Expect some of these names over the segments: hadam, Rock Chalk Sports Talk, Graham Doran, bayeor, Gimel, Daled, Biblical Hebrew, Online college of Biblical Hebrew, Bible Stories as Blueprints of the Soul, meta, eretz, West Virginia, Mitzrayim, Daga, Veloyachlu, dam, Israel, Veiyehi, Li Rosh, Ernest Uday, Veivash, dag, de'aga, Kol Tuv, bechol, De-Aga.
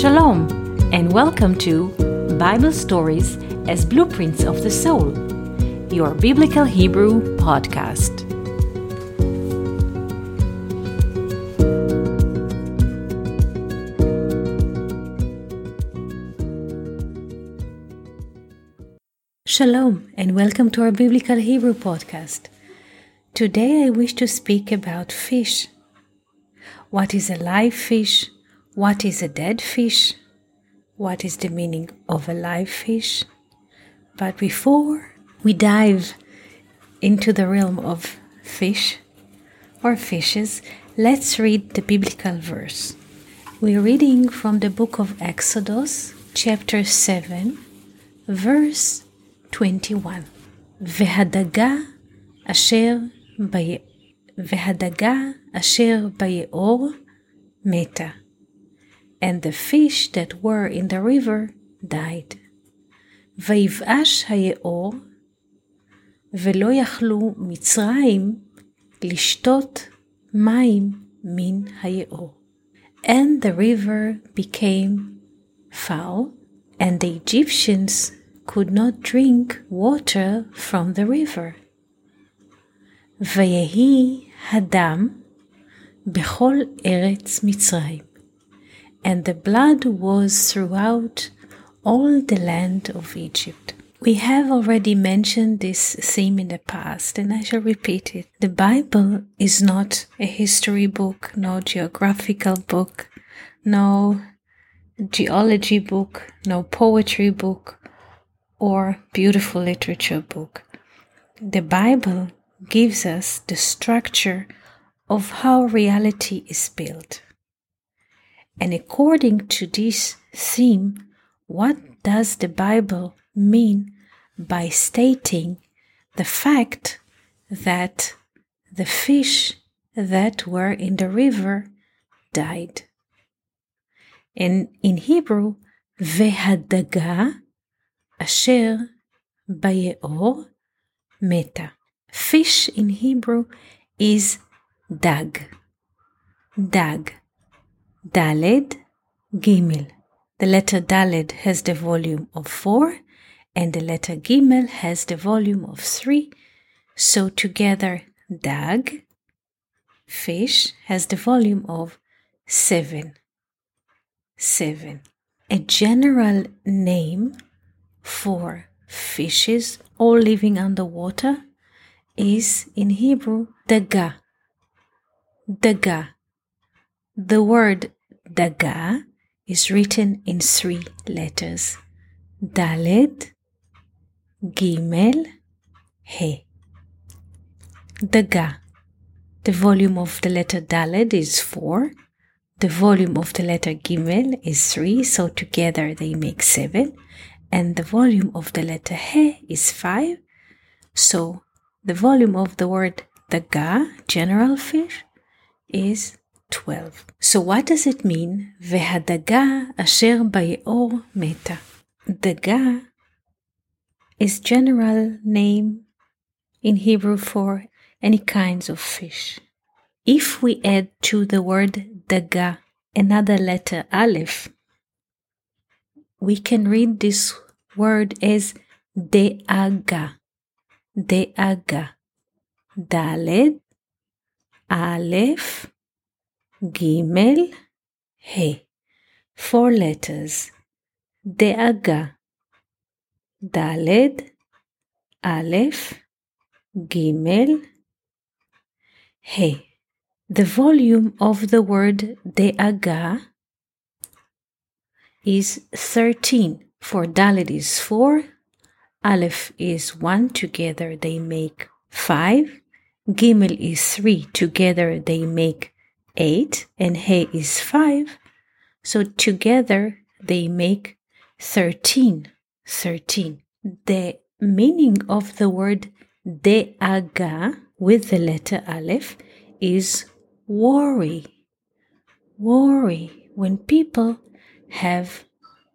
Shalom, and welcome to Bible Stories as Blueprints of the Soul, your Biblical Hebrew podcast. Shalom, and welcome to our Biblical Hebrew podcast. Today I wish to speak about fish. What is a live fish? What is a dead fish? What is the meaning of a live fish? But before we dive into the realm of fish or fishes, let's read the biblical verse. We're reading from the book of Exodus, chapter 7, verse 21. Vehadaga asher bayeor meta. And the fish that were in the river died. Veivash hayeor veloyachlu Mitzrayim lishtot maim min hayeor. And the river became foul, and the Egyptians could not drink water from the river. Veiyehi hadam bechol eretz Mitzrayim. And the blood was throughout all the land of Egypt. We have already mentioned this theme in the past, and I shall repeat it. The Bible is not a history book, no geographical book, no geology book, no poetry book, or beautiful literature book. The Bible gives us the structure of how reality is built. And according to this theme, what does the Bible mean by stating the fact that the fish that were in the river died? And in Hebrew, Vehadaga asher bayeor meta. Fish in Hebrew is dag. Daled, Gimel. The letter Daled has the volume of 4, and the letter Gimel has the volume of 3. So together, dag, fish, has the volume of 7. A general name for fishes, all living underwater, is in Hebrew, Daga. The word Daga is written in 3 letters. Daled, Gimel, He. Daga. The volume of the letter Daled is 4. The volume of the letter Gimel is 3. So together they make 7. And the volume of the letter He is 5. So the volume of the word Daga, general fish, is 12. So what does it mean? Vehadaga asher bayeor meta. Daga is general name in Hebrew for any kinds of fish. If we add to the word daga another letter aleph, we can read this word as de'aga. Daled, aleph, Gimel, He. 4 letters. De'aga. Daled, Aleph, Gimel, He. The volume of the word De'aga is 13. For Daled is 4. Aleph is 1. Together they make 5. Gimel is 3. Together they make 8, and He is 5, so together they make 13. The meaning of the word de'aga with the letter aleph is worry, when people have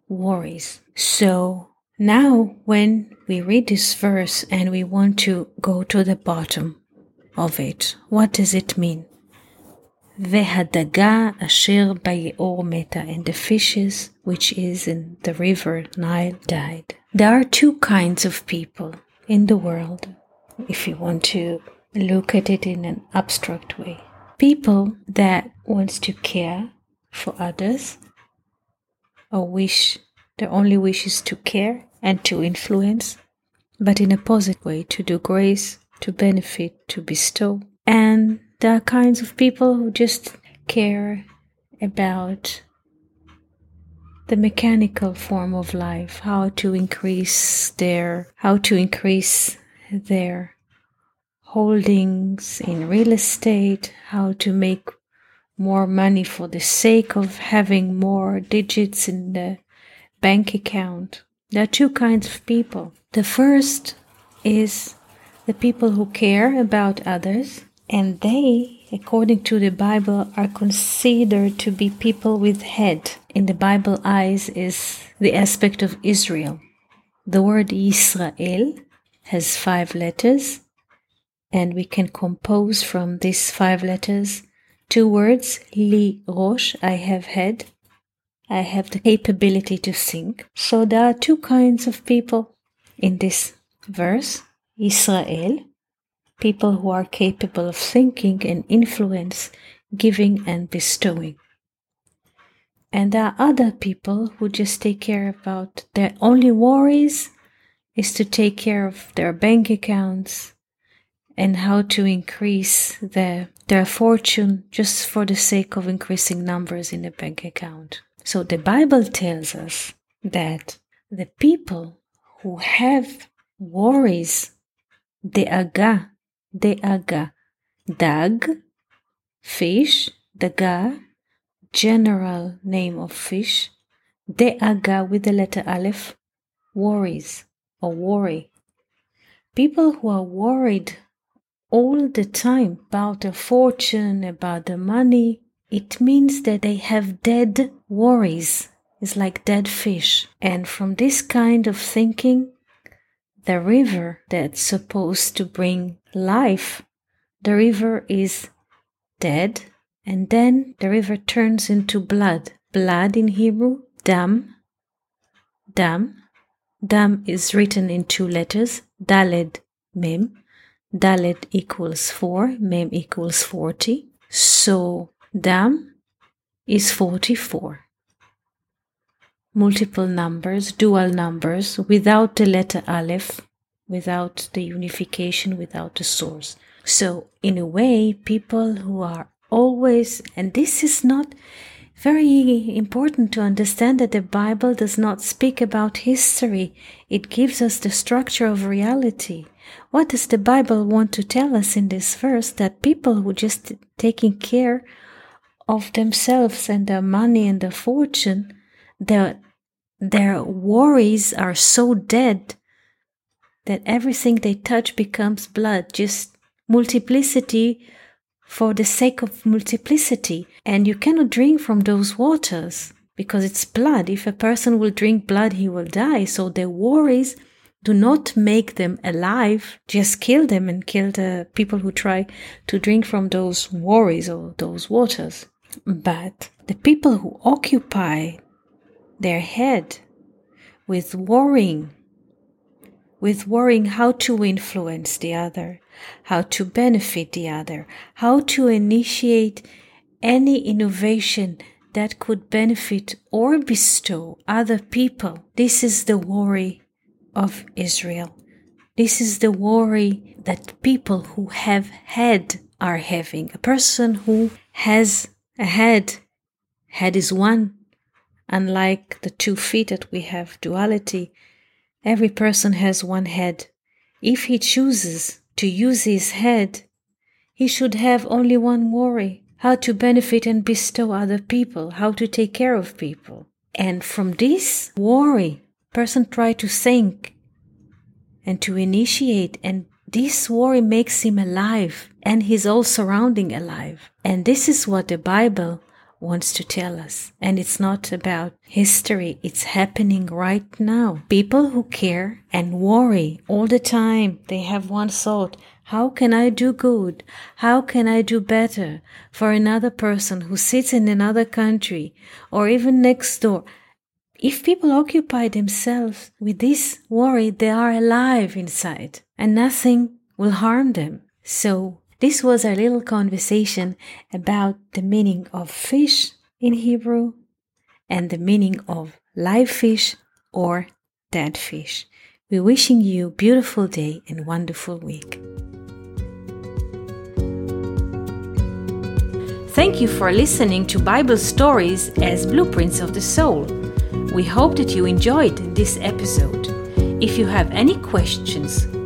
worries. So now when we read this verse and we want to go to the bottom of it, what does it mean? vehaddagah asher bayeor meta, and the fishes which is in the river Nile died. There are two kinds of people in the world, if you want to look at it in an abstract way. People that wants to care for others, or wish, their only wish is to care and to influence, but in a positive way, to do grace, to benefit, to bestow. And there are kinds of people who just care about the mechanical form of life, how to increase their holdings in real estate, how to make more money for the sake of having more digits in the bank account. There are two kinds of people. The first is the people who care about others, and they, according to the Bible, are considered to be people with head. In the Bible, eyes is the aspect of Israel. The word Israel has 5 letters, and we can compose from these 5 letters 2 words, Li Rosh, I have head, I have the capability to think. So there are two kinds of people in this verse. Israel, people who are capable of thinking and influence, giving and bestowing. And there are other people who just take care about, their only worries is to take care of their bank accounts and how to increase their fortune just for the sake of increasing numbers in the bank account. So the Bible tells us that the people who have worries, de-aga, de'aga, dag, fish, daga, general name of fish, de'aga with the letter aleph, worries or worry. People who are worried all the time about their fortune, about their money, it means that they have dead worries. It's like dead fish. And from this kind of thinking, the river that's supposed to bring life, the river is dead, and then the river turns into blood. Blood in Hebrew, dam, dam. Dam is written in 2 letters, Daled, mem. Daled equals 4, mem equals 40. So dam is 44. Multiple numbers, dual numbers, without the letter aleph, without the unification, without the source. So, in a way, people who are always, and this is not very important to understand, that the Bible does not speak about history. It gives us the structure of reality. What does the Bible want to tell us in this verse? That people who just taking care of themselves and their money and their fortune, their worries are so dead that everything they touch becomes blood, just multiplicity for the sake of multiplicity. And you cannot drink from those waters because it's blood. If a person will drink blood, he will die. So their worries do not make them alive, just kill them and kill the people who try to drink from those worries or those waters. But the people who occupy their head with worrying how to influence the other, how to benefit the other, how to initiate any innovation that could benefit or bestow other people. This is the worry of Israel. This is the worry that people who have head are having. A person who has a head is one. Unlike the 2 feet that we have duality, every person has one head. If he chooses to use his head, he should have only one worry, how to benefit and bestow other people, how to take care of people. And from this worry, person try to think and to initiate, and this worry makes him alive and his whole surrounding alive. And this is what the Bible wants to tell us. And it's not about history. It's happening right now. People who care and worry all the time, they have one thought: how can I do good? How can I do better for another person who sits in another country or even next door? If people occupy themselves with this worry, they are alive inside and nothing will harm them. So this was our little conversation about the meaning of fish in Hebrew and the meaning of live fish or dead fish. We're wishing you a beautiful day and wonderful week. Thank you for listening to Bible Stories as Blueprints of the Soul. We hope that you enjoyed this episode. If you have any questions,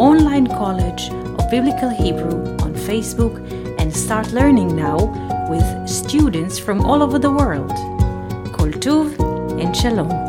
Online College of Biblical Hebrew on Facebook and start learning now with students from all over the world. Kol Tuv and Shalom.